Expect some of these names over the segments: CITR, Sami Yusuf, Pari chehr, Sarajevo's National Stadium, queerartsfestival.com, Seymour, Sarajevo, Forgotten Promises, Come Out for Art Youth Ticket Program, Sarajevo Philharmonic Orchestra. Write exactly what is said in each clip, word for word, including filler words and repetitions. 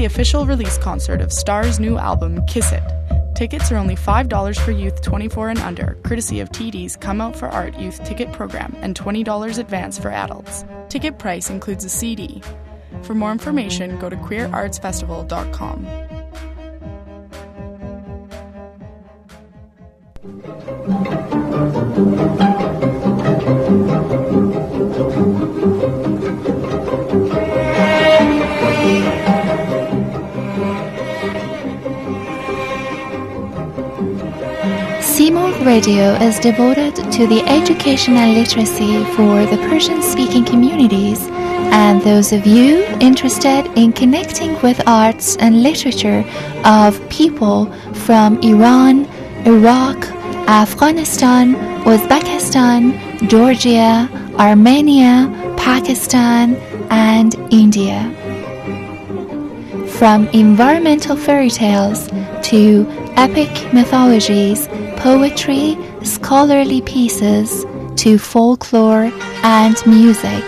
the official release concert of Starr's new album, Kiss It. Tickets are only five dollars for youth twenty-four and under, courtesy of T D's Come Out for Art Youth Ticket Program, and twenty dollars advance for adults. Ticket price includes a C D. For more information, go to queer arts festival dot com. Seymour Radio is devoted to the educational literacy for the Persian-speaking communities and those of you interested in connecting with arts and literature of people from Iran, Iraq, Afghanistan, Uzbekistan, Georgia, Armenia, Pakistan, and India. From environmental fairy tales to epic mythologies, poetry, scholarly pieces, to folklore and music,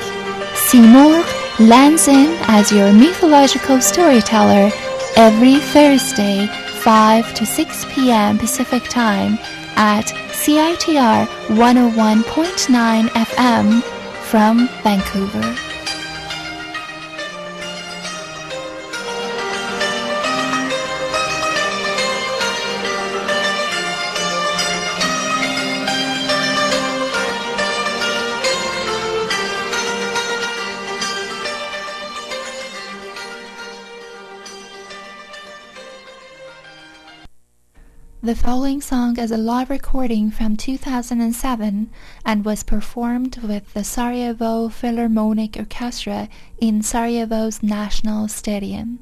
Seymour lands in as your mythological storyteller every Thursday, five to six p.m. Pacific Time at C I T R one oh one point nine F M from Vancouver. The following song is a live recording from two thousand seven and was performed with the Sarajevo Philharmonic Orchestra in Sarajevo's National Stadium.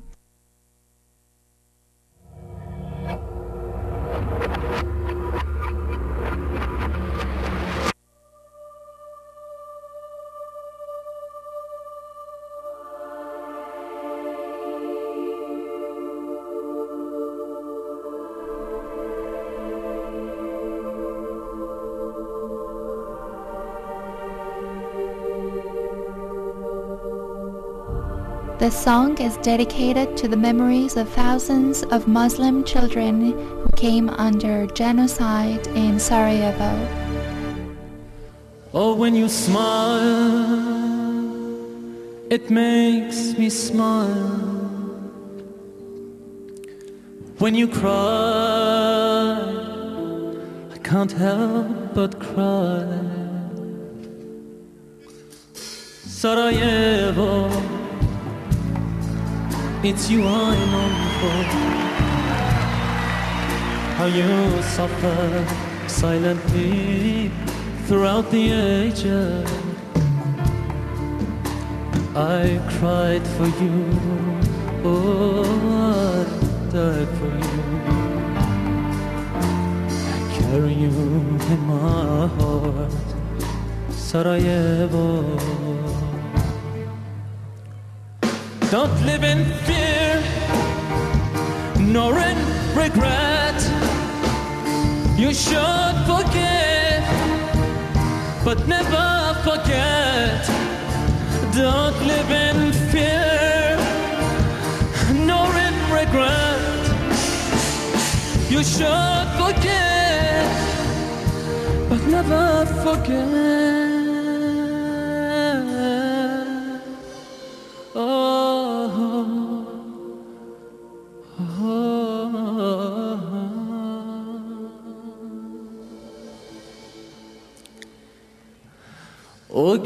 The song is dedicated to the memories of thousands of Muslim children who came under genocide in Sarajevo. Oh, when you smile, it makes me smile. When you cry, I can't help but cry. Sarajevo, it's you I'm on for. How you suffer silently throughout the ages. I cried for you, oh, I died for you. I carry you in my heart, Sarajevo. Don't live in fear, nor in regret. You should forgive, but never forget. Don't live in fear, nor in regret. You should forgive, but never forget.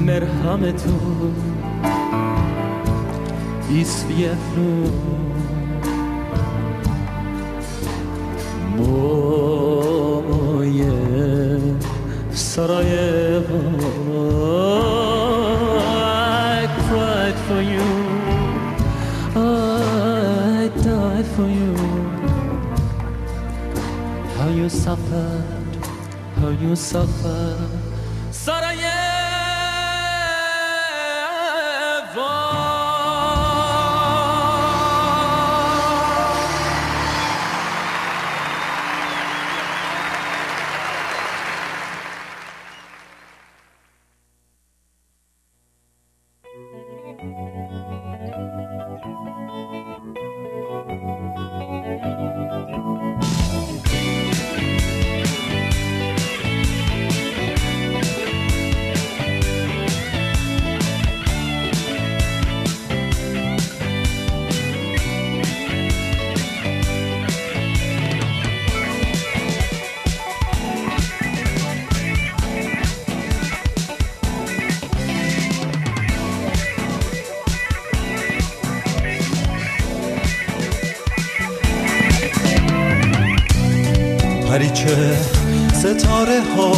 Merhametu isvjehnu moje Sarajevo. I cried for you. died for you, how you suffered, how you suffered, Sarajevo. پریچه ستاره ها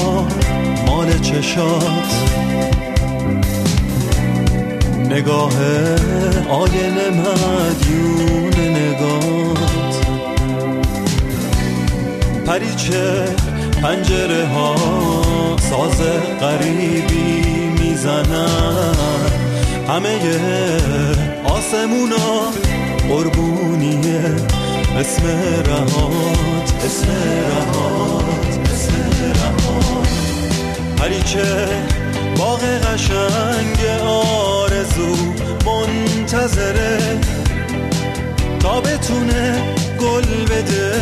مال چشات، نگاه آینه مدیون نگات، پریچه پنجره ها ساز غریبی میزنن، همه آسمونا قربونیه اسم رهات، اسم رهات، اسم رهات. پریچه باغ قشنگ آرزو منتظره تا بتونه گل بده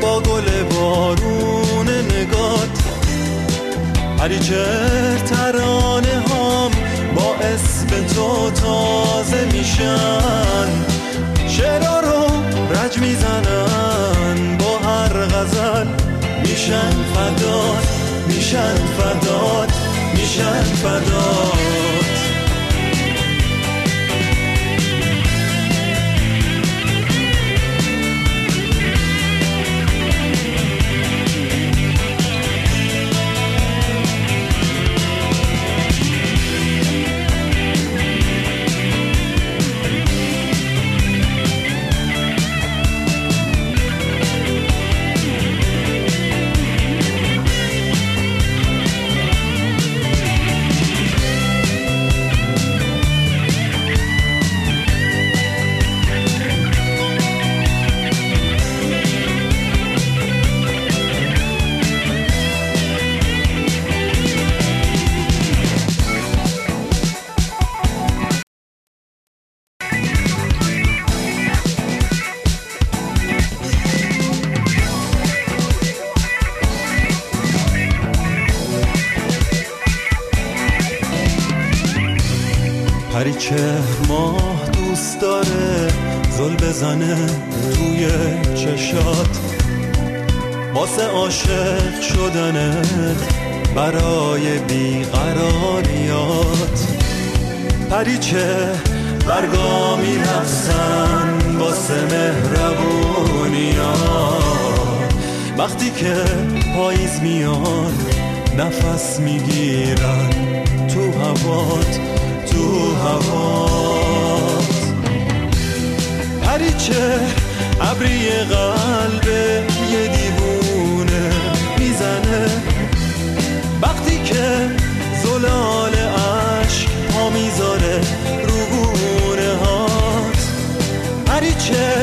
با گل بارون نگات. پریچه ترانه هم با اسم تو تازه میشن، شعرها رو رج میزنن، با هر غزل میشن فدات، میشن فدات، میشن فدات. پریچه ماه دوست داره زل بزنه توی چشات، واسه عاشق شدنت، برای بیقراریات. پریچه برگا میرفسن واسه مهربونیات، وقتی که پاییز میاد نفس میگیرن تو هوات، تو هوات. پریچه ابری قلب یه دیوونه میزنه، وقتی که زلال عشق ها میذاره رو گونه هات. پریچه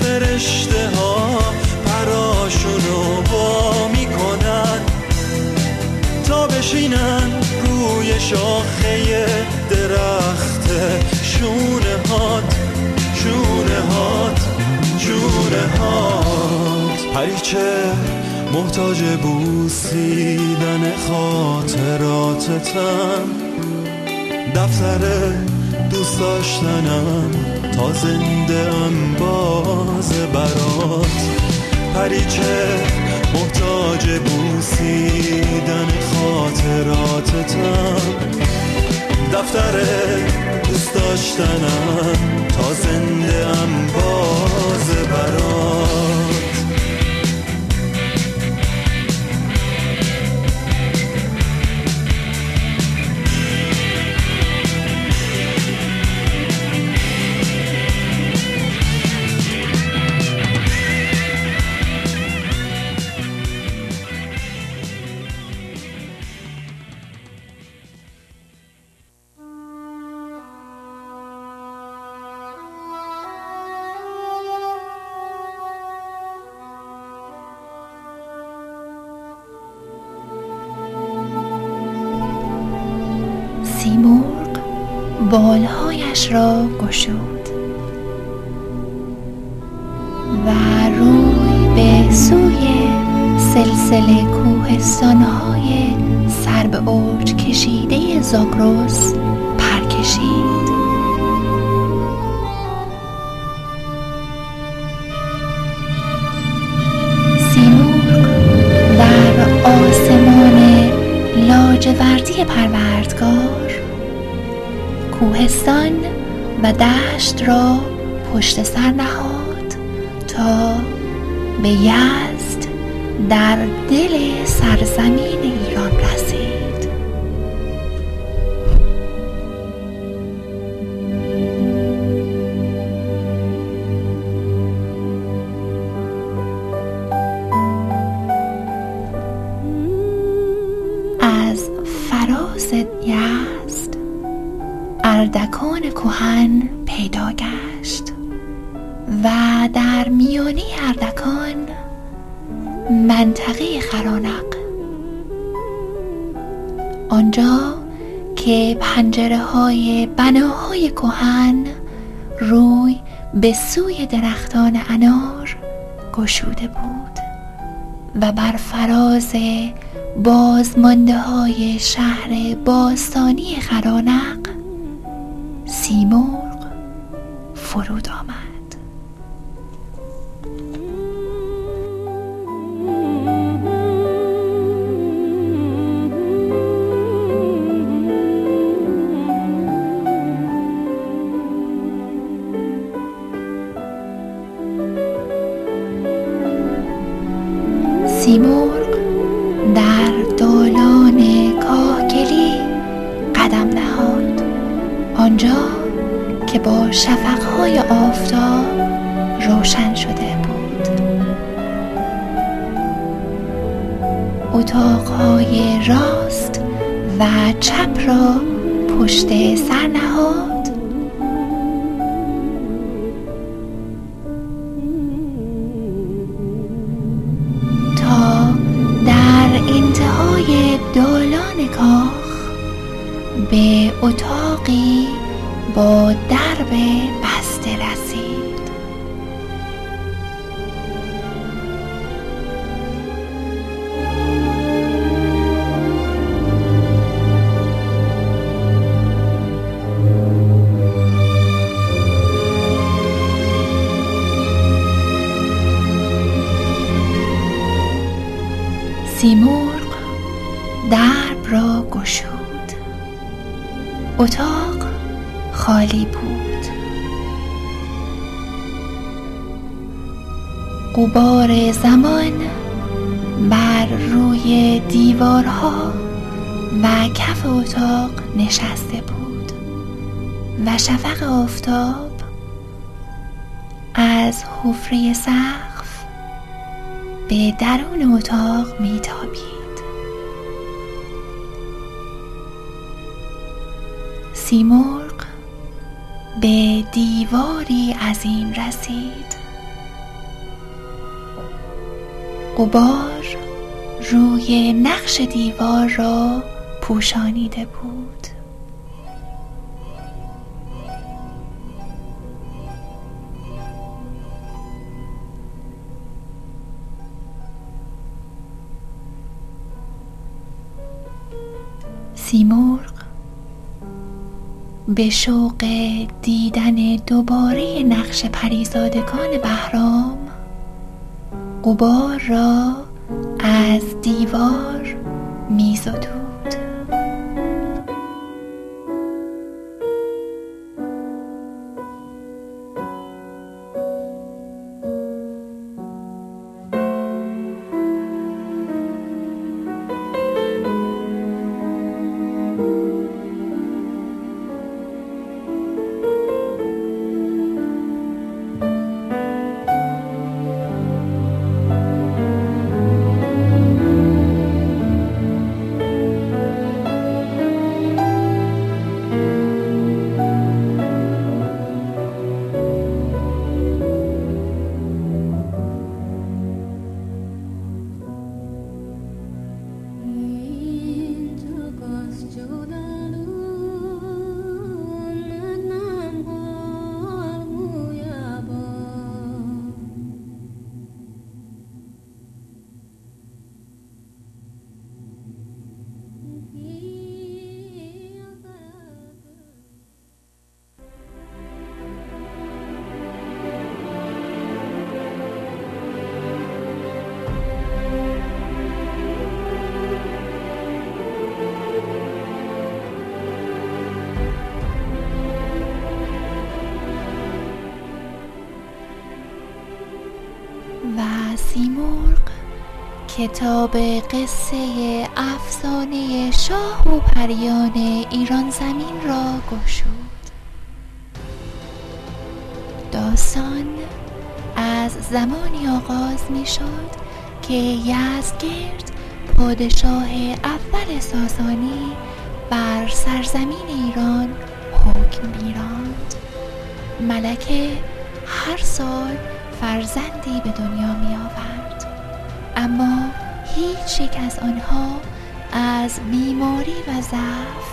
فرشته ها پراشونو با میکنن تا بشینن روی شاخه درخت شونه هات، شونه هات، شونه هات. پریچه محتاج بوسیدن خاطراتتم، دفتر دوست داشتنم تا زنده ام باز برات. پریچه محتاج بوسیدن خاطراتتم، دفتر دوست داشتنم تا زنده ام باز برات. بالهایش را گشود و روی به سوی سلسله کوهستانهای سر به اوج کشیده زاگرس پرکشید. سیمور در آسمان لاجوردی پروردگار کوهستان و دشت را پشت سر نهاد تا به یزد در دل سرزمین ایران رسید. از فراز یزد اردکان کهن پیدا گشت و در میانه اردکان منطقه خرانق، آنجا که پنجره های بناهای کهن روی به سوی درختان انار گشوده بود و بر فراز بازمانده های شهر باستانی خرانق سیمرغ فرود آمد. سیمرغ در دالان کاهگلی قدم نهاد، آنجا که با شفقهای آفتاب روشن شده بود. اتاقهای راست و چپ را پشت سر نهاد تا در انتهای دالان کاخ به اتاقی با درب بسته رسید. سیمرغ درب را گشود، اتاق خالی بود. غبار زمان بر روی دیوارها و کف اتاق نشسته بود و شفق آفتاب از حفره سقف به درون اتاق میتابید. سیمرغ به دیواری عظیم رسید. غبار روی نقش دیوار را پوشانیده بود. سیمرغ به شوق دیدن دوباره نقش پریزادگان بهرام غبار را از دیوار می‌زدود. و سیمرغ کتاب قصه افسانه شاه و پریان ایران زمین را گشود. داستان از زمانی آغاز می شد که یزدگرد پادشاه اول ساسانی بر سرزمین ایران حکم می راند. ملکه هر سال فرزندی به دنیا می آورد، اما هیچ یک از آنها از بیماری و ضعف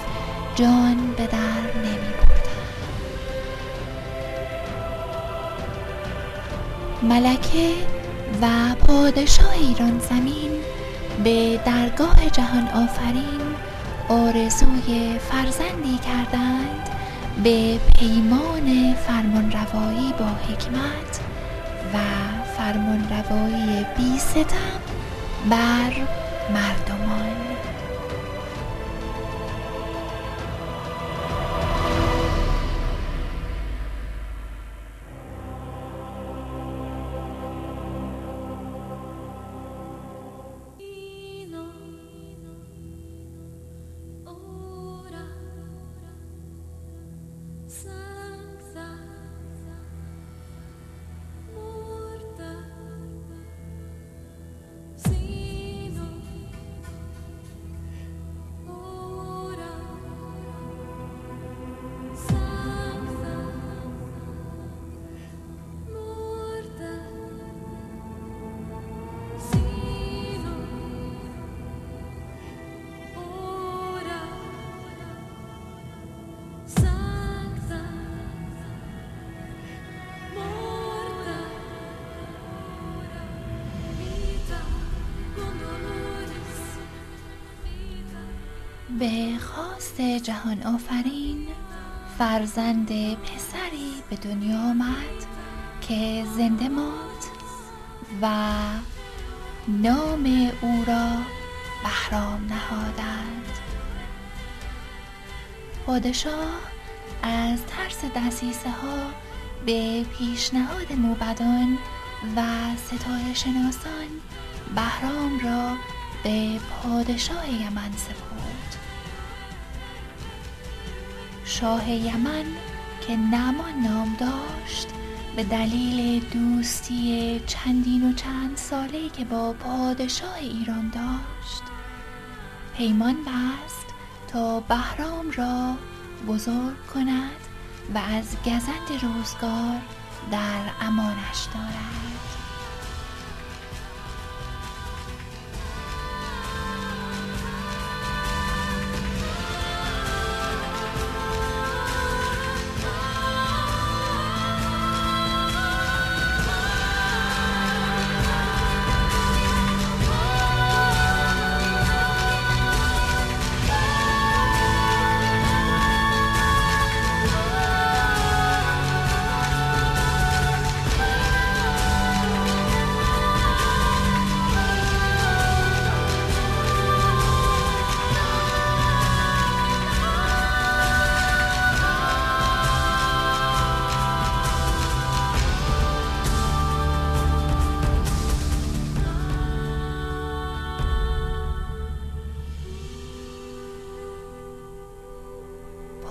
جان به در نمی بردند. ملکه و پادشاه ایران زمین به درگاه جهان آفرین آرزوی فرزندی کردند به پیمان فرمانروایی با حکمت و فرمانروایی بی ستم بر مردمان. به خواست جهان آفرین فرزند پسری به دنیا آمد که زنده ماند و نام او را بهرام نهادند. پادشاه از ترس دسیسه ها به پیشنهاد موبدان و ستاره شناسان بهرام را به پادشاه یمن سپرد. شاه یمن که نعمان نام داشت به دلیل دوستی چندین و چند ساله‌ای که با پادشاه ایران داشت پیمان بست تا بهرام را بزرگ کند و از گزند روزگار در امانش دارد.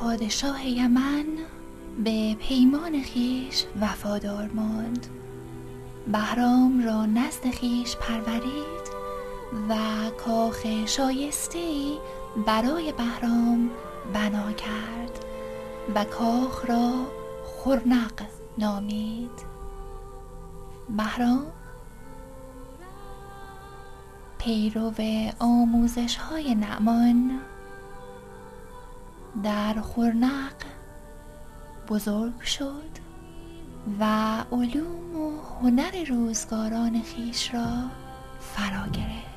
پادشاه یمن به پیمان خیش وفادار ماند، بهرام را نزد خیش پرورید و کاخ شایسته‌ای برای بهرام بنا کرد و کاخ را خرنق نامید. بهرام پیرو آموزش‌های نعمان در خرنق بزرگ شد و علوم و هنر روزگاران خیش را فرا گرفت.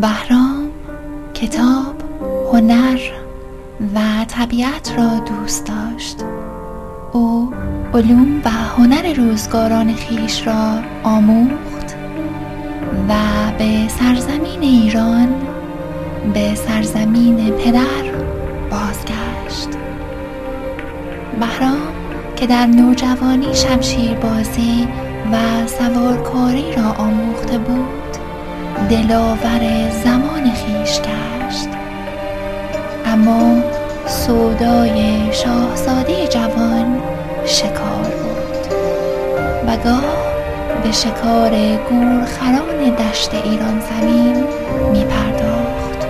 بهرام کتاب، هنر و طبیعت را دوست داشت. او علوم و هنر روزگاران خویش را آموخت و به سرزمین ایران، به سرزمین پدر بازگشت. بهرام که در نوجوانی شمشیربازی و سوارکاری را آموخته بود، دلاور زمان خویش گشت. اما سودای شاهزاده جوان شکار بود و گاه به شکار گورخران دشت ایران زمین می پرداخت.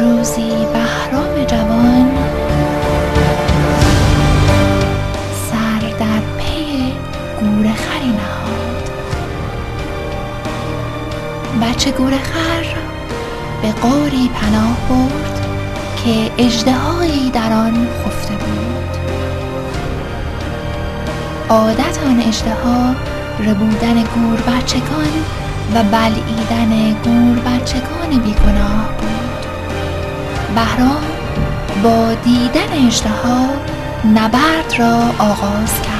روزی بهرام جوان سر در پی گورخری نهاد. بچه گورخر به غاری پناه برد که اژدهایی در آن خفته بود. عادت آن اژدها ربودن گور بچگان و بلعیدن گور بچگان بیگناه بود. بهرام با دیدن اژدها نبرد را آغاز کرد.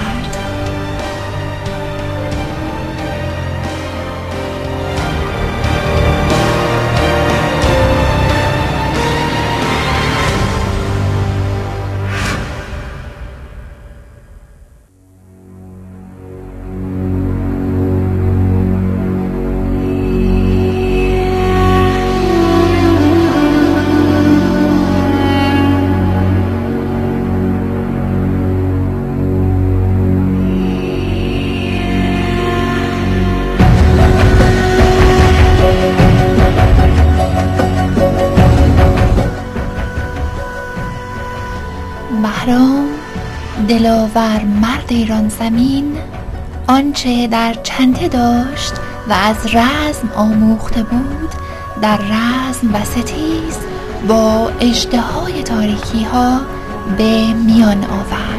بهرام دلاور مرد ایران زمین آنچه در چنته داشت و از رزم آموخته بود، در رزم و ستیز با اژدهای تاریکی ها به میان آورد.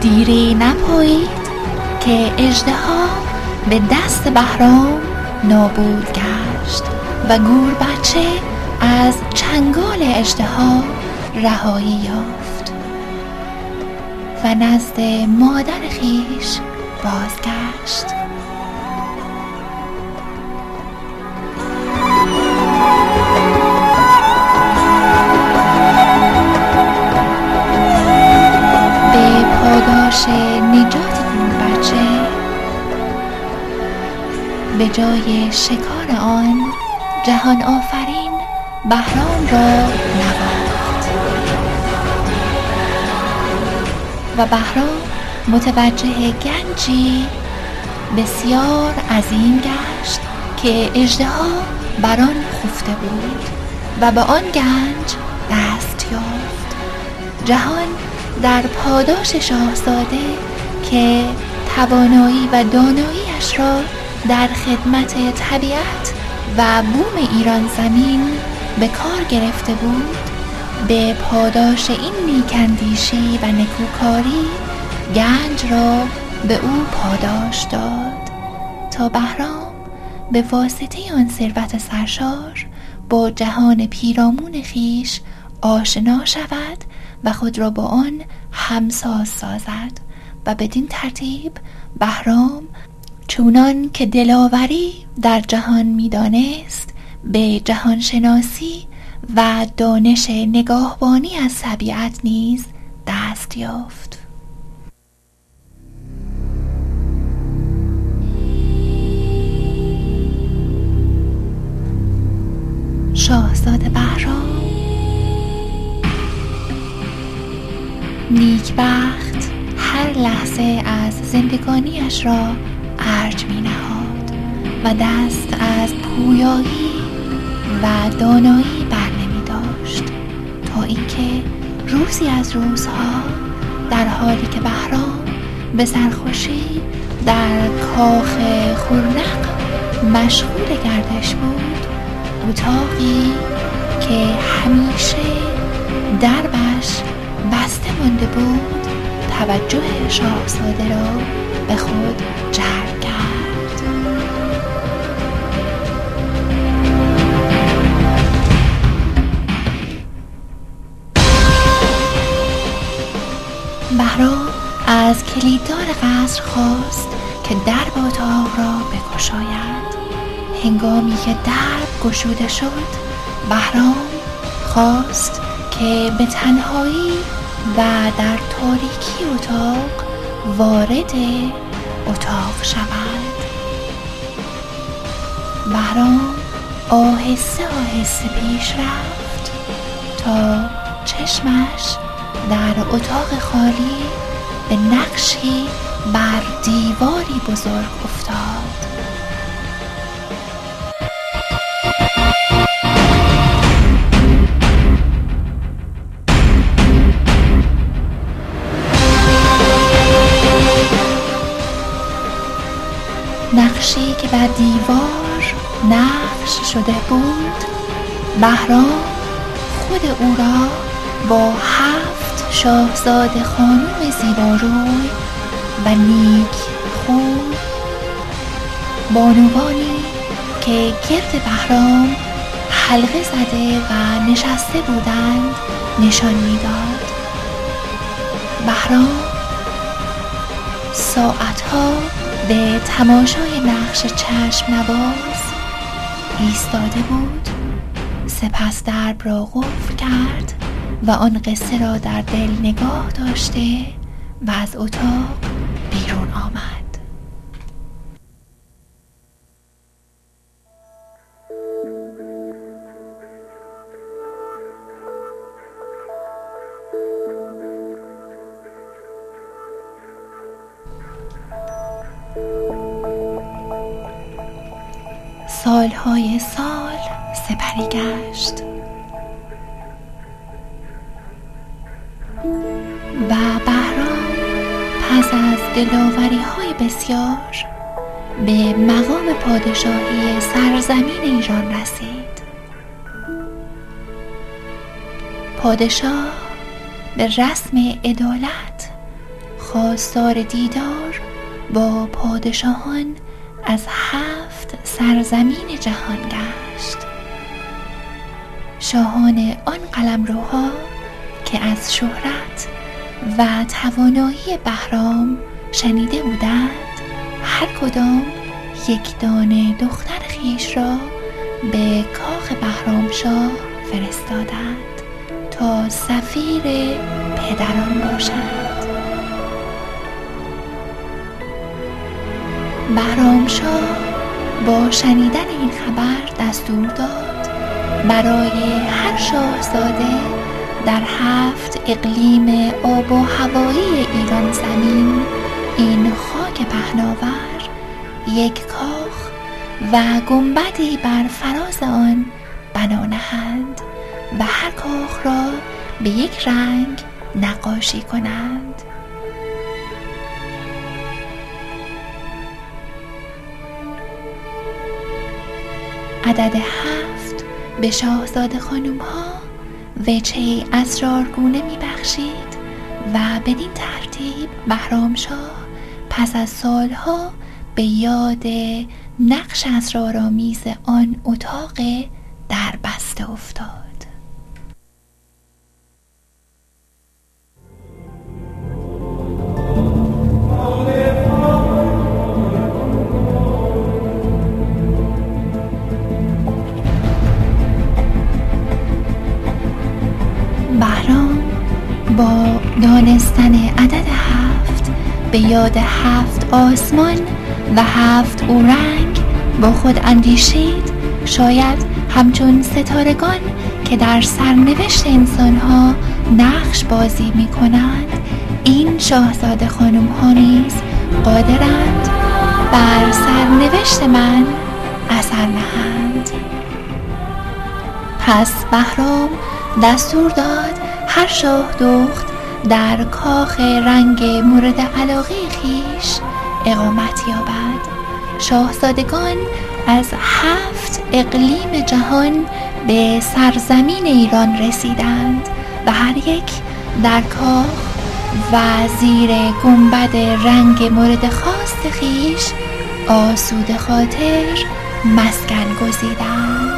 دیری نپایید که اژدها به دست بهرام نابود گشت و گور بچه از چنگال اژدها رهایی یافت و نزد مادر خویش بازگشت. نجات گور بچه به جای شکار آن، جهان آفرین بهرام را نواخت و بهرام متوجه گنجی بسیار عظیم گشت که اژدها بر آن خفته بود و به آن گنج دست یافت. جهان در پاداش شاهزاده که توانایی و داناییش را در خدمت طبیعت و بوم ایران زمین به کار گرفته بود، به پاداش این نیک‌اندیشی و نکوکاری گنج را به او پاداش داد تا بهرام به واسطه آن ثروت سرشار با جهان پیرامون خویش آشنا شود و خود را با آن همساز سازد و بدین ترتیب بهرام چونان که دلاوری در جهان می‌دانست، به جهان شناسی و دانش نگاهبانی از طبیعت نیز دست یافت. شاهزاده بهرام نیکبخت هر لحظه از زندگانیش را ارج می نهاد و دست از پویایی و دانایی برنمی داشت تا اینکه روزی از روزها در حالی که بهرام به سرخوشی در کاخ خورنق مشغول گردش بود، اتاقی که همیشه دربش بسته مانده بود توجه شاهزاده را به خود جلب کرد. بهرام از کلیددار قصر خواست که درب اتاق را بگشاید. هنگامی که درب گشوده شد، بهرام خواست که به تنهایی و در تاریکی اتاق وارد اتاق شود. بهرام آهسته آهسته پیش رفت تا چشمش در اتاق خالی به نقشی بر دیواری بزرگ افتاد. نقشی که بر دیوار نقش شده بود، بهرام خود او را با هفت شاهزاده خانم زیباروی و نیک خو، بانوانی که گرد بهرام حلقه زده و نشسته بودند نشان میداد. بهرام ساعتها به تماشای نقش چشم نواز ایستاده بود، سپس درب را قفل کرد و آن قصه را در دل نگاه داشته و از اتاق بیرون آمد. سالهای سال سپری گشت و بهرام پس از دلاوری‌های بسیار به مقام پادشاهی سرزمین ایران رسید. پادشاه به رسم عدالت خواستار دیدار با پادشاهان از هفت سرزمین جهان گشت. شاهان آن قلمروها که از شهرت و توانایی بهرام شنیده بودند، هر کدام یک دانه دختر خویش را به کاخ بهرامشاه فرستادند تا سفیر پدران باشند. بهرامشاه با شنیدن این خبر دستور داد برای هر شاهزاده در هفت اقلیم آب و هوایی ایران زمین، این خاک پهناور، یک کاخ و گنبدی بر فراز آن بنا نهند و هر کاخ را به یک رنگ نقاشی کنند. عدد هفت به شاهزاده خانوم ها وجهی اسرارگونه می بخشید و بدین ترتیب بهرامشاه پس از سالها به یاد نقش اسرارآمیز آن اتاق دربسته افتاد. با دانستن عدد هفت به یاد هفت آسمان و هفت اورنگ با خود اندیشید شاید همچون ستارگان که در سرنوشت انسانها نقش بازی می کنند، این شاهزاده خانم ها نیز قادرند بر سرنوشت من اثر نهند. پس بهرام دستور داد هر شاه دخت در کاخ رنگ مورد علاقه خیش اقامت یابد. شاهزادگان از هفت اقلیم جهان به سرزمین ایران رسیدند و هر یک در کاخ و زیر گنبد رنگ مورد خواست خیش آسوده خاطر مسکن گزیدند.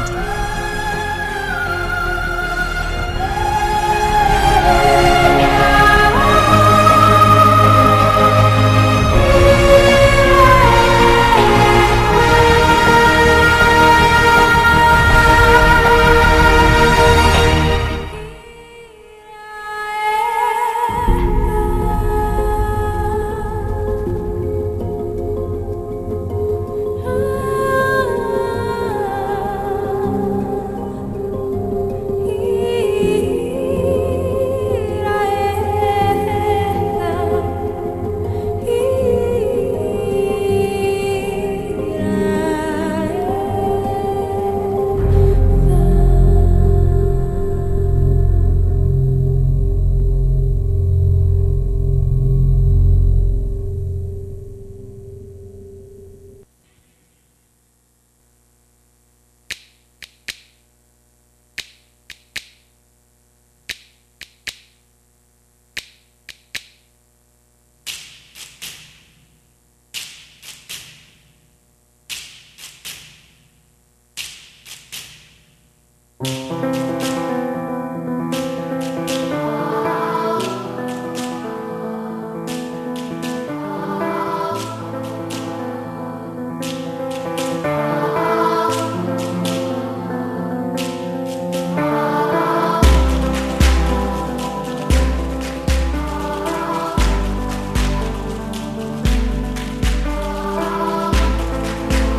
Promises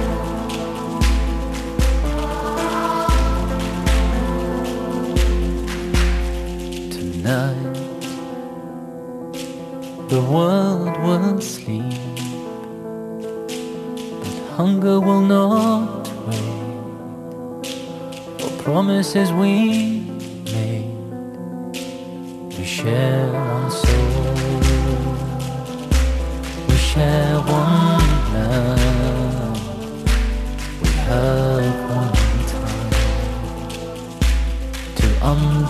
we made, we share one soul,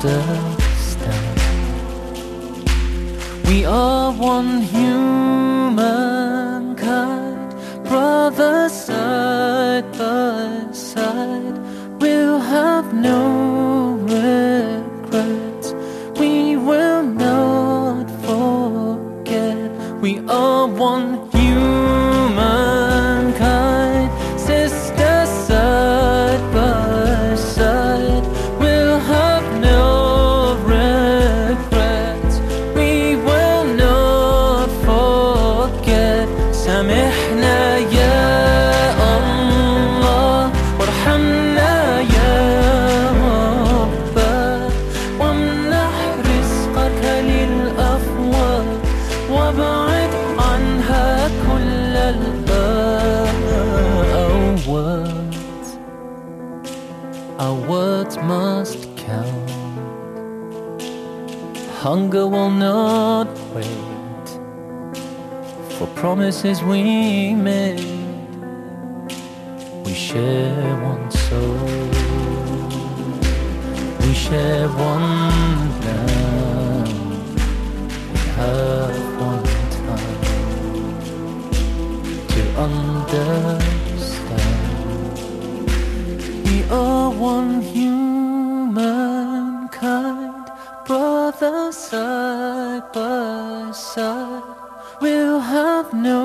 we share one love, we have one time to understand. We are one humankind, brother side by side. We'll have no regrets, we will not forget. We are one humankind, sister side by side. We'll have no regrets, we will not forget. Samihna ya Allah, warhamna. Must count. Hunger will not wait for promises we made. We share one soul, we share one love, we have one time to understand. We are one human. Mankind, brother side by side, we'll have no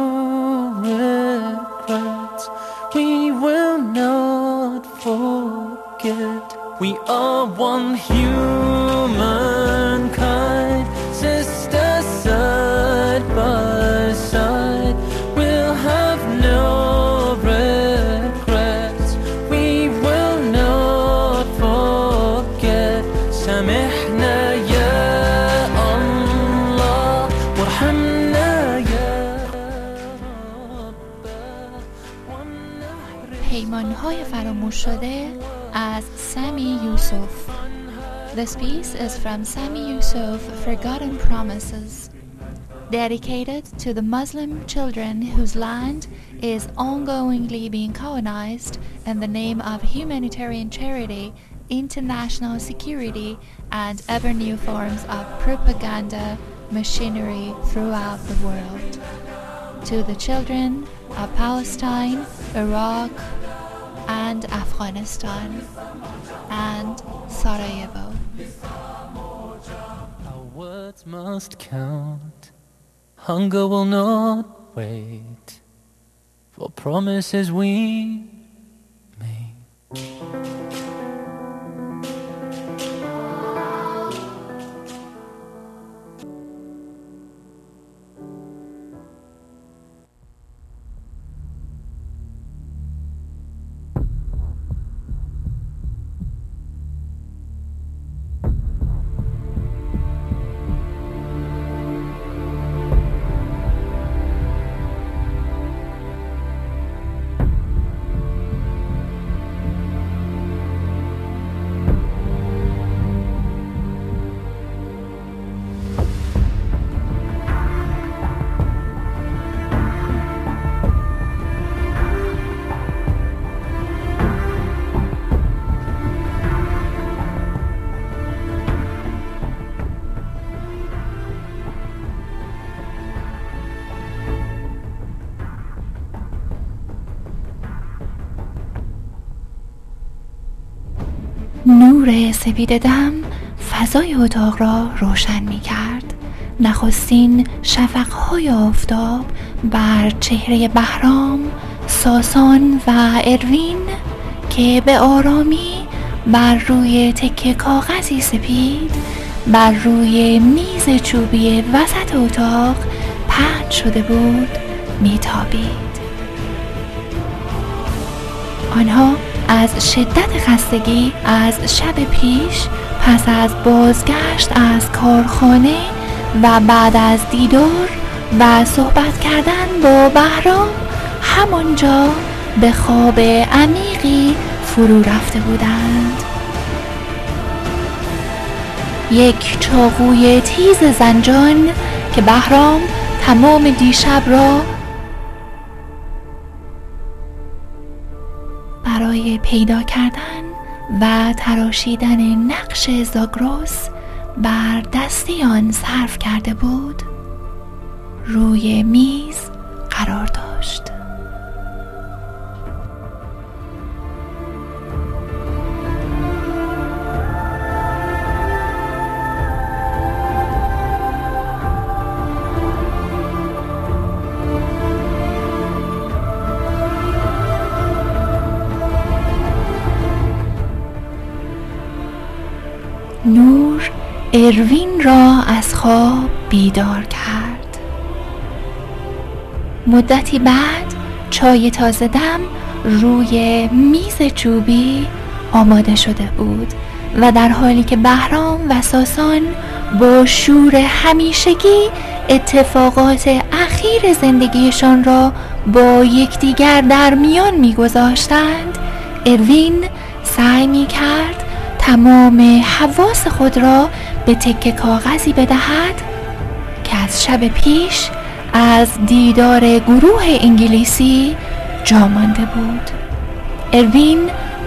regrets, we will not forget. We are one humankind, sister side by side, we'll have no regrets, we will not forget. های فراموش شده از سامی یوسف. This piece is from Sami Yusuf, Forgotten Promises, dedicated to the Muslim children whose land is ongoingly being colonized in the name of humanitarian charity, international security, and ever new forms of propaganda machinery throughout the world. To the children of Palestine, Iraq, and Afghanistan, and Sarajevo. Our words must count. Hunger will not wait for promises we make. نور سفید دم فضای اتاق را روشن می کرد. نخستین شفقهای آفتاب بر چهره بهرام، ساسان و اروین که به آرامی بر روی تکه کاغذی سپید بر روی میز چوبی وسط اتاق پهن شده بود می تابید. آنها از شدت خستگی از شب پیش پس از بازگشت از کارخانه و بعد از دیدار و صحبت کردن با بهرام همانجا به خواب عمیقی فرو رفته بودند. یک چاقوی تیز زنجان که بهرام تمام دیشب را برای پیدا کردن و تراشیدن نقش زاگرس بر دستی آن صرف کرده بود روی میز قرار داشت. نور اروین را از خواب بیدار کرد. مدتی بعد چای تازه دم روی میز چوبی آماده شده بود و در حالی که بهرام و ساسان با شور همیشگی اتفاقات اخیر زندگیشان را با یکدیگر در میان می‌گذاشتند، اروین سعی می‌کرد تمام حواس خود را به تکه کاغذی بدهد که از شب پیش از دیدار گروه انگلیسی جا مانده بود. اروین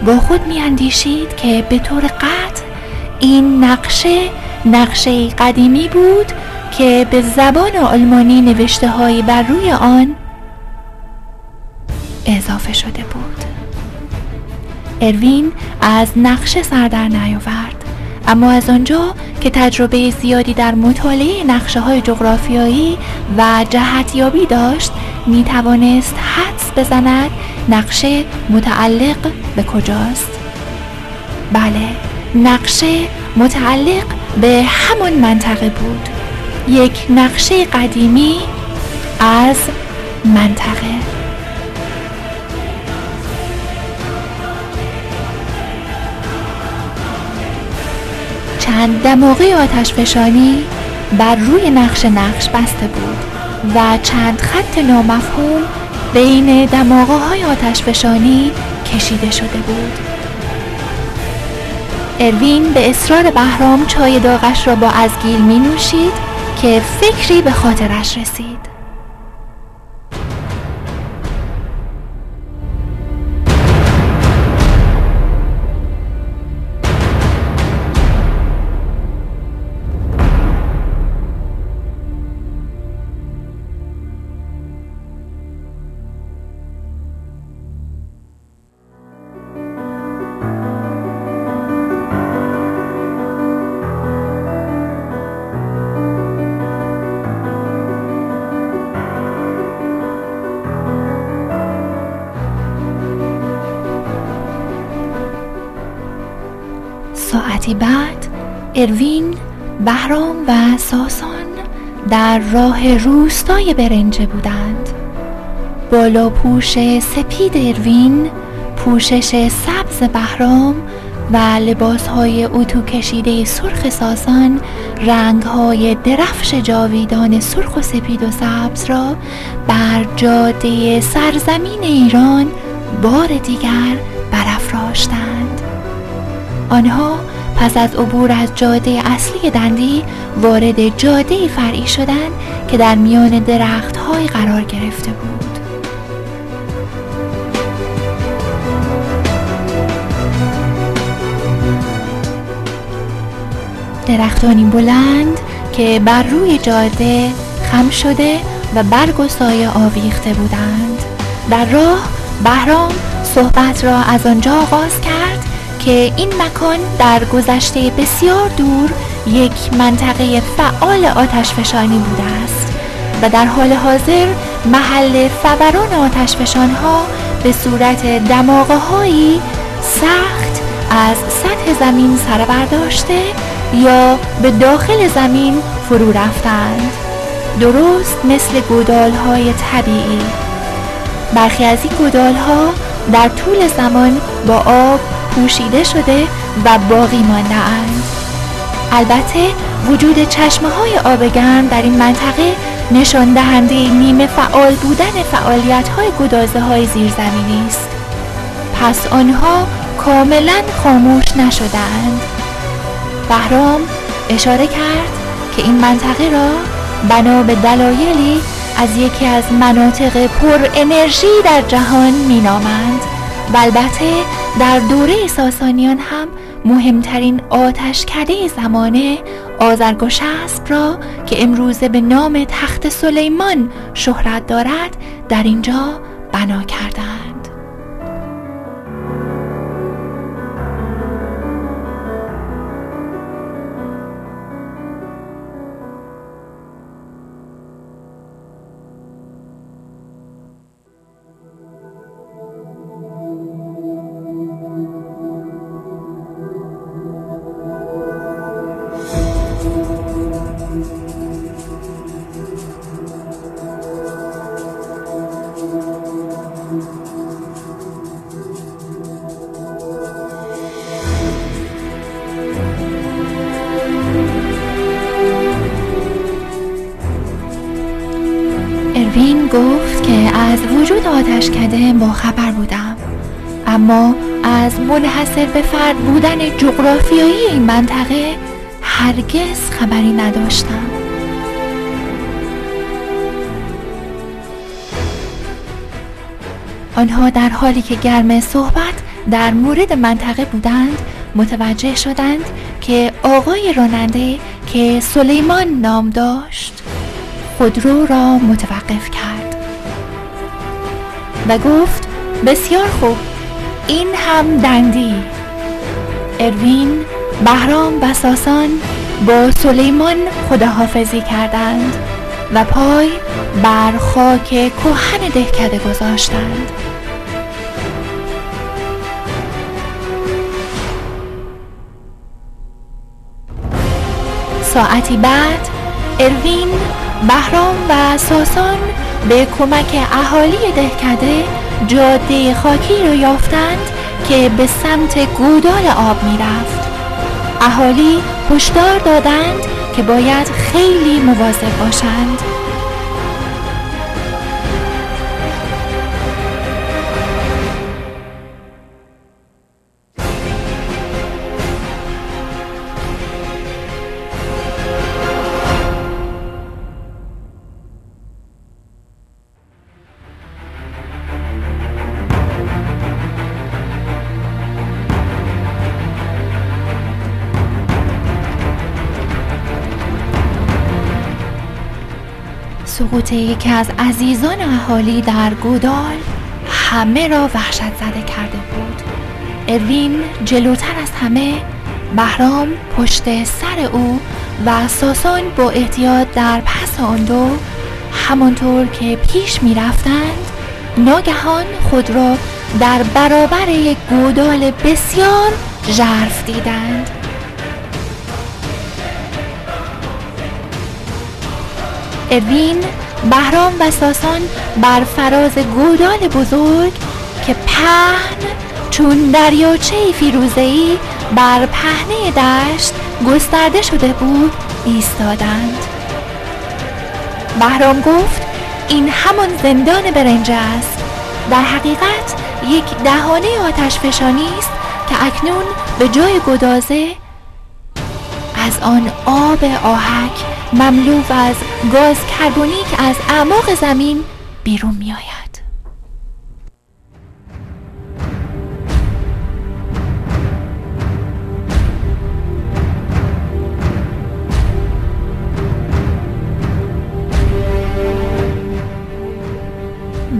با خود می‌اندیشید که به طور قطع این نقشه نقشه قدیمی بود که به زبان آلمانی نوشته‌هایی بر روی آن اضافه شده بود. اروین از نقشه سر در نیاورد، اما از آنجا که تجربه زیادی در مطالعه نقشه‌های جغرافیایی و جهتیابی داشت می توانست حدس بزند نقشه متعلق به کجاست. بله، نقشه متعلق به همان منطقه بود، یک نقشه قدیمی از منطقه. چند دماغه آتشفشانی بر روی نقش نقش بسته بود و چند خط نامفهوم بین دماغه های آتشفشانی کشیده شده بود. اروین به اصرار بهرام چای داغش را با ازگیل می نوشید که فکری به خاطرش رسید. ساعتی بعد اروین، بهرام و ساسان در راه روستای برنجه بودند. بالا پوش سپید اروین، پوشش سبز بهرام و لباسهای اتو کشیده سرخ ساسان رنگهای درفش جاویدان سرخ و سپید و سبز را بر جاده سرزمین ایران بار دیگر برافراشتند. آنها پس از عبور از جاده اصلی دندی وارد جاده فرعی شدند که در میان درخت‌های قرار گرفته بود. درختانی بلند که بر روی جاده خم شده و برگ و سایه آویخته بودند. در راه بهرام صحبت را از آنجا آغاز کرد که این مکان در گذشته بسیار دور یک منطقه فعال آتشفشانی بوده است و در حال حاضر محل فوران آتشفشان‌ها به صورت دماغه‌هایی سخت از سطح زمین سربرداشته یا به داخل زمین فرو رفتند، درست مثل گودال‌های طبیعی. برخی از این گودال‌ها در طول زمان با آب پوشیده شده و باقی مانده اند. البته وجود چشمه های آب گرم در این منطقه نشان دهنده نیمه فعال بودن فعالیت های گدازه های زیرزمینی است. پس آنها کاملا خاموش نشدند. بهرام اشاره کرد که این منطقه را بنا به دلایلی از یکی از مناطق پر انرژی در جهان می نامند و البته در دوره ساسانیان هم مهمترین آتشکده زمانه آذرگوشسب را که امروزه به نام تخت سلیمان شهرت دارد در اینجا بنا کردند. اروین گفت که از وجود آتشکده باخبر بودم، اما از منحصر به فرد بودن جغرافیایی این منطقه هرگز خبری نداشتم. آنها در حالی که گرم صحبت در مورد منطقه بودند متوجه شدند که آقای راننده که سلیمان نام داشت خودرو را متوقف کرد و گفت بسیار خوب، این هم دندی. اروین، بهرام و ساسان با سلیمان خداحافظی کردند و پای بر خاک کهن دهکده گذاشتند. ساعتی بعد اروین، بهرام و ساسان به کمک اهالی دهکده جاده خاکی رو یافتند که به سمت گودال آب میرفت. اهالی هشدار دادند که باید خیلی مواظب باشند. سقوط یکی از عزیزان اهالی در گودال همه را وحشت زده کرده بود. اروین جلوتر از همه، بهرام پشت سر او و ساسان با احتیاط در پس آن دو. همانطور که پیش می رفتند ناگهان خود را در برابر یک گودال بسیار ژرف دیدند. اروین، بهرام و ساسان بر فراز گودال بزرگ که پهن چون دریاچه فیروزه‌ای بر پهنه دشت گسترده شده بود ایستادند. بهرام گفت این همان زندان برنج است. در حقیقت یک دهانه آتش فشانی است که اکنون به جای گدازه از آن آب آهک مملو از گاز کربونیک از اعماق زمین بیرون می آید.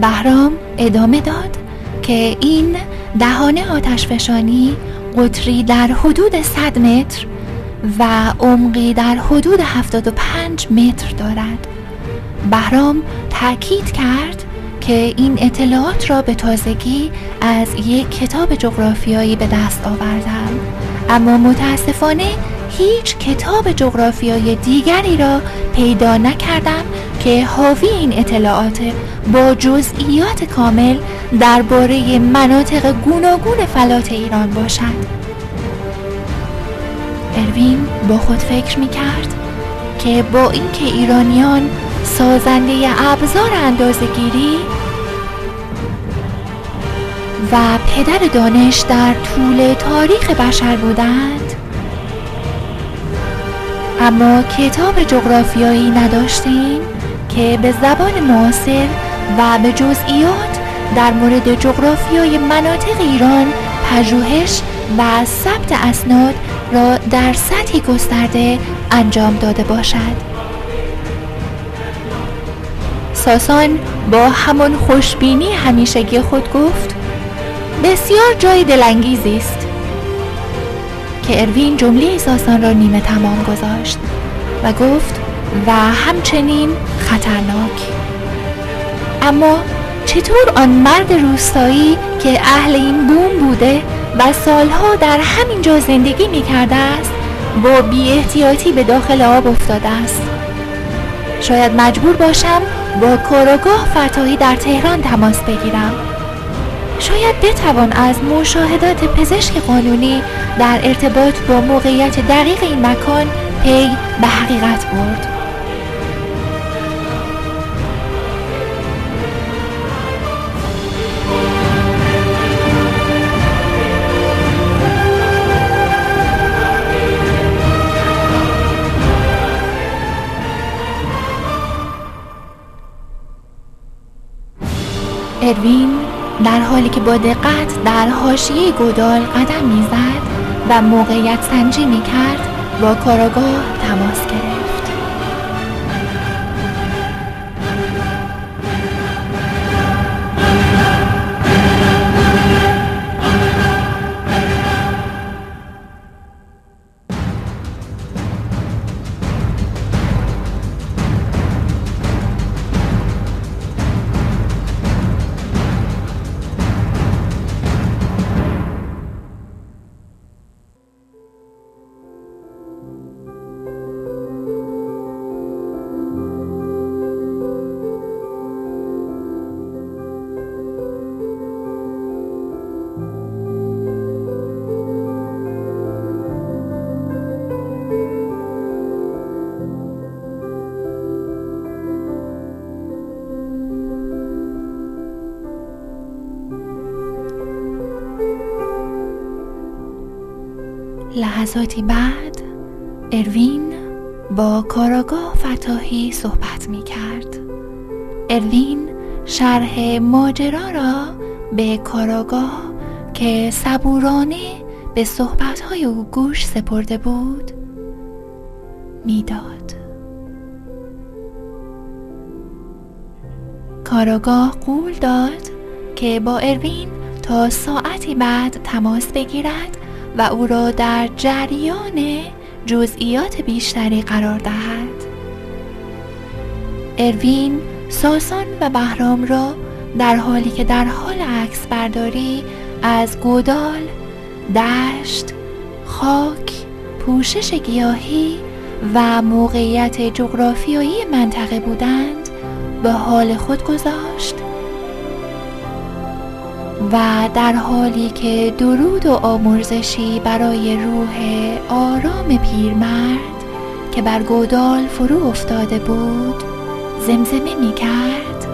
بهرام ادامه داد که این دهانه آتشفشانی قطری در حدود صد متر و عمقی در حدود هفتاد و پنج متر دارد. بهرام تأکید کرد که این اطلاعات را به تازگی از یک کتاب جغرافیایی به دست آوردم، اما متاسفانه هیچ کتاب جغرافیایی دیگری را پیدا نکردم که حاوی این اطلاعات با جزئیات کامل درباره مناطق گوناگون فلات ایران باشد. اروین با خود فکر می‌کرد که با اینکه ایرانیان سازنده ابزار اندازه‌گیری و پدر دانش در طول تاریخ بشر بودند، اما کتاب جغرافیایی نداشتیم که به زبان معاصر و به جزئیات در مورد جغرافیای مناطق ایران پژوهش و ثبت اسناد را در سطحی گسترده انجام داده باشد. ساسان با همان خوشبینی همیشگی خود گفت بسیار جای دلانگیزی است، که اروین جمله ساسان را نیمه تمام گذاشت و گفت و همچنین خطرناک. اما چطور آن مرد روستایی که اهل این بوم بوده و سالها در همین جا زندگی می کرده است با بی احتیاطی به داخل آب افتاده است؟ شاید مجبور باشم با کاراگاه فتاحی در تهران تماس بگیرم. شاید بتوان از مشاهدات پزشک قانونی در ارتباط با موقعیت دقیق این مکان پی به حقیقت برد. اروین در حالی که با دقت در حاشیه گودال قدم می‌زد و موقعیت سنجی می‌کرد با کاراگاه تماس گرفت. لحظاتی بعد اروین با کاراگاه فتاحی صحبت می کرد. اروین شرح ماجرا را به کاراگاه که صبورانه به صحبت‌های او گوش سپرده بود می داد. کاراگاه قول داد که با اروین تا ساعتی بعد تماس بگیرد و او را در جریان جزئیات بیشتری قرار دهد. اروین ساسان و بهرام را در حالی که در حال عکس برداری از گودال، دشت، خاک، پوشش گیاهی و موقعیت جغرافیایی منطقه بودند به حال خود گذاشت و در حالی که درود و آمرزشی برای روح آرام پیرمرد که بر گودال فرو افتاده بود زمزمه می کرد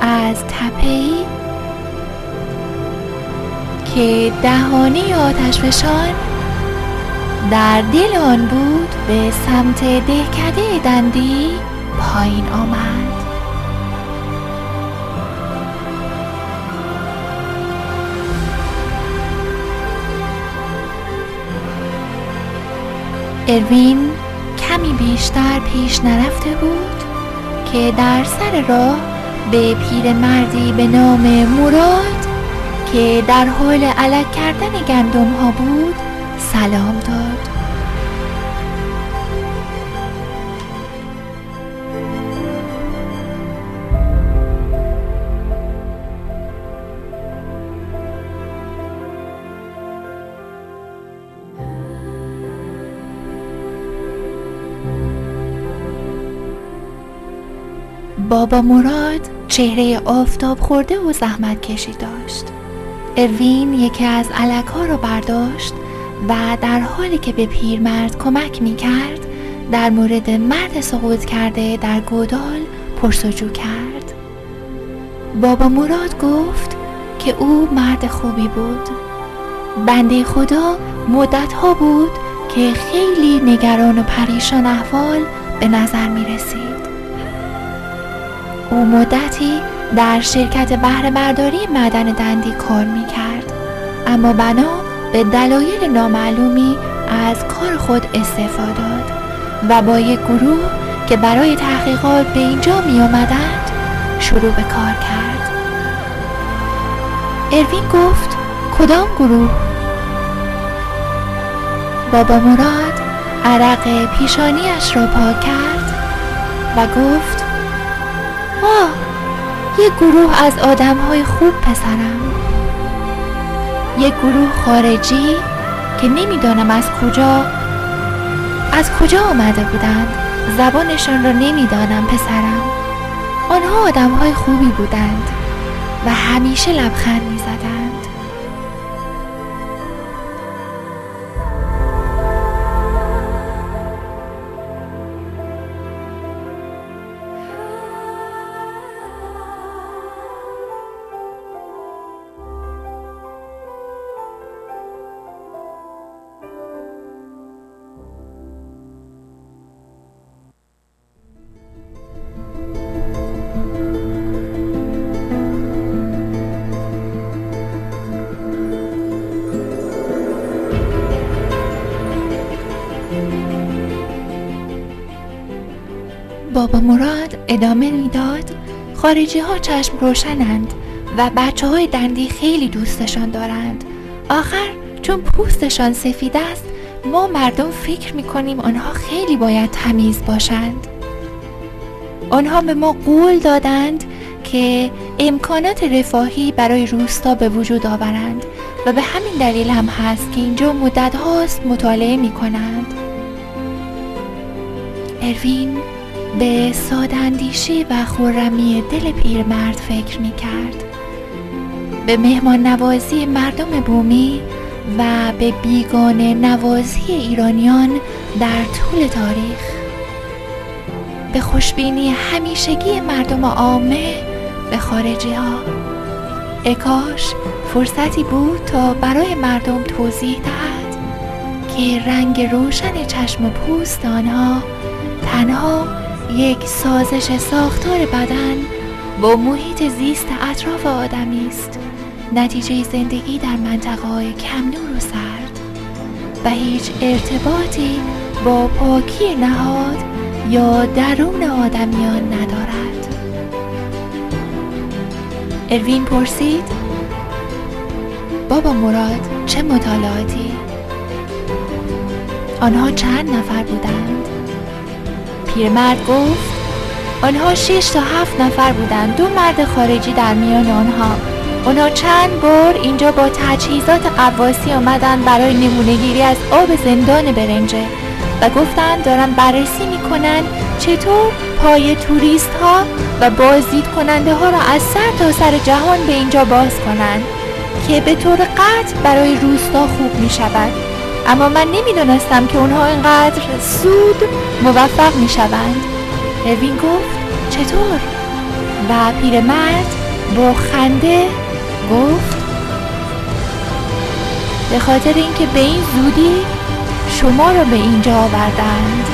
از تپه‌ای که دهانه آتشفشان در دل آن بود به سمت دهکده دندی پایین آمد. اروین کمی بیشتر پیش نرفته بود که در سر راه به پیرمردی به نام مراد که در حال علک کردن گندم ها بود سلام داد. بابا مراد چهره آفتاب خورده و زحمت کشی داشت. اروین یکی از علک‌ها را برداشت و در حالی که به پیرمرد کمک می‌کرد در مورد مرد سقوط کرده در گودال پرسجو کرد. بابا مراد گفت که او مرد خوبی بود. بنده خدا مدت‌ها بود که خیلی نگران و پریشان احوال به نظر می‌رسید. او مدتی در شرکت بهره برداری معدن دندی کار میکرد اما بنا به دلایل نامعلومی از کار خود استعفا داد و با یک گروه که برای تحقیقات به اینجا می آمدند شروع به کار کرد. اروین گفت کدام گروه؟ بابا مراد عرق پیشانیش را پاک کرد و گفت آه یک گروه از آدم‌های خوب پسرم، یک گروه خارجی که نمیدانم از کجا از کجا آمده بودند، زبانشان را نمیدانم پسرم. آنها آدم‌های خوبی بودند و همیشه لبخند می‌زدند. بابا مراد ادامه میداد خارجی ها چشم روشنند و بچه های دندی خیلی دوستشان دارند. آخر چون پوستشان سفید است ما مردم فکر میکنیم آنها خیلی باید تمیز باشند. آنها به ما قول دادند که امکانات رفاهی برای روستا به وجود آورند و به همین دلیل هم هست که اینجا مدت هاست مطالعه میکنند. اروین به ساداندیشی و خرمی دل پیرمرد فکر میکرد، به مهمان نوازی مردم بومی و به بیگانه نوازی ایرانیان در طول تاریخ، به خوشبینی همیشگی مردم عامه به خارجی ها. اکاش فرصتی بود تا برای مردم توضیح دهد که رنگ روشن چشم پوست آنها تنها یک سازش ساختار بدن با محیط زیست اطراف آدمی است، نتیجه زندگی در منطقه‌های کم نور و سرد و هیچ ارتباطی با پاکی نهاد یا درون آدمیان ندارد. اروین پرسید: بابا مراد چه مطالعاتی؟ آنها چند نفر بودند؟ پیرمرد گفت: آنها شش تا هفت نفر بودند، دو مرد خارجی در میان آنها. آنها چند بار اینجا با تجهیزات قواسی آمدند برای نمونه‌گیری از آب زندان برنجه و گفتند دارند بررسی می‌کنند چطور پای توریست ها و بازدید کننده ها را از سر تا سر جهان به اینجا باز کنند که به طور قطع برای روستا خوب می شود. اما من نمی دانستم که اونها اینقدر زود موفق می شوند. اروین گفت: چطور؟ و پیرمرد با خنده گفت: به خاطر اینکه به این زودی شما را به اینجا آوردند.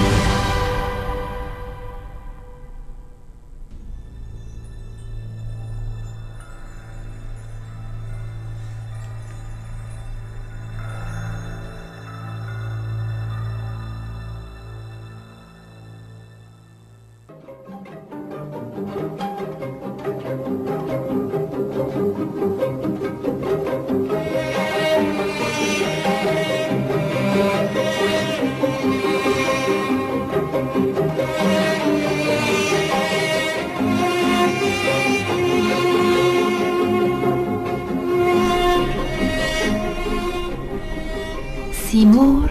سیمرغ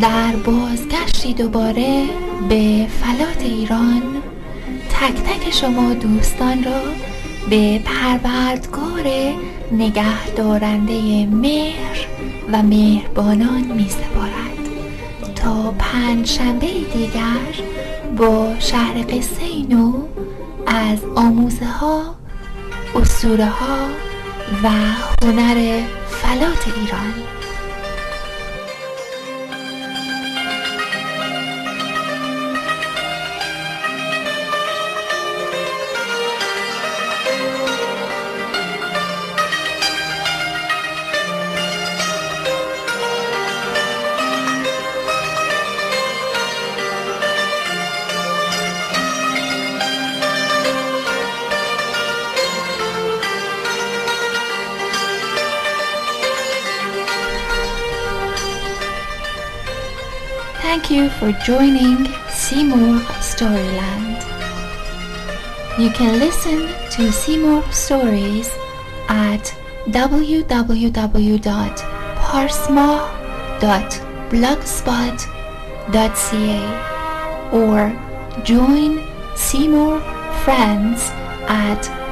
در بازگشتی دوباره به فلات ایران تک تک شما دوستان را به پروردگار نگه دارنده مهر و مهربانان می سپارد تا پنج شنبه دیگر با شهر قصه نو از آموزه ها، اسطوره ها و هنر فلات ایران. Thank you for joining Seymour Storyland. You can listen to Seymour Stories at w w w dot parsma dot blogspot dot c a or join Seymour Friends at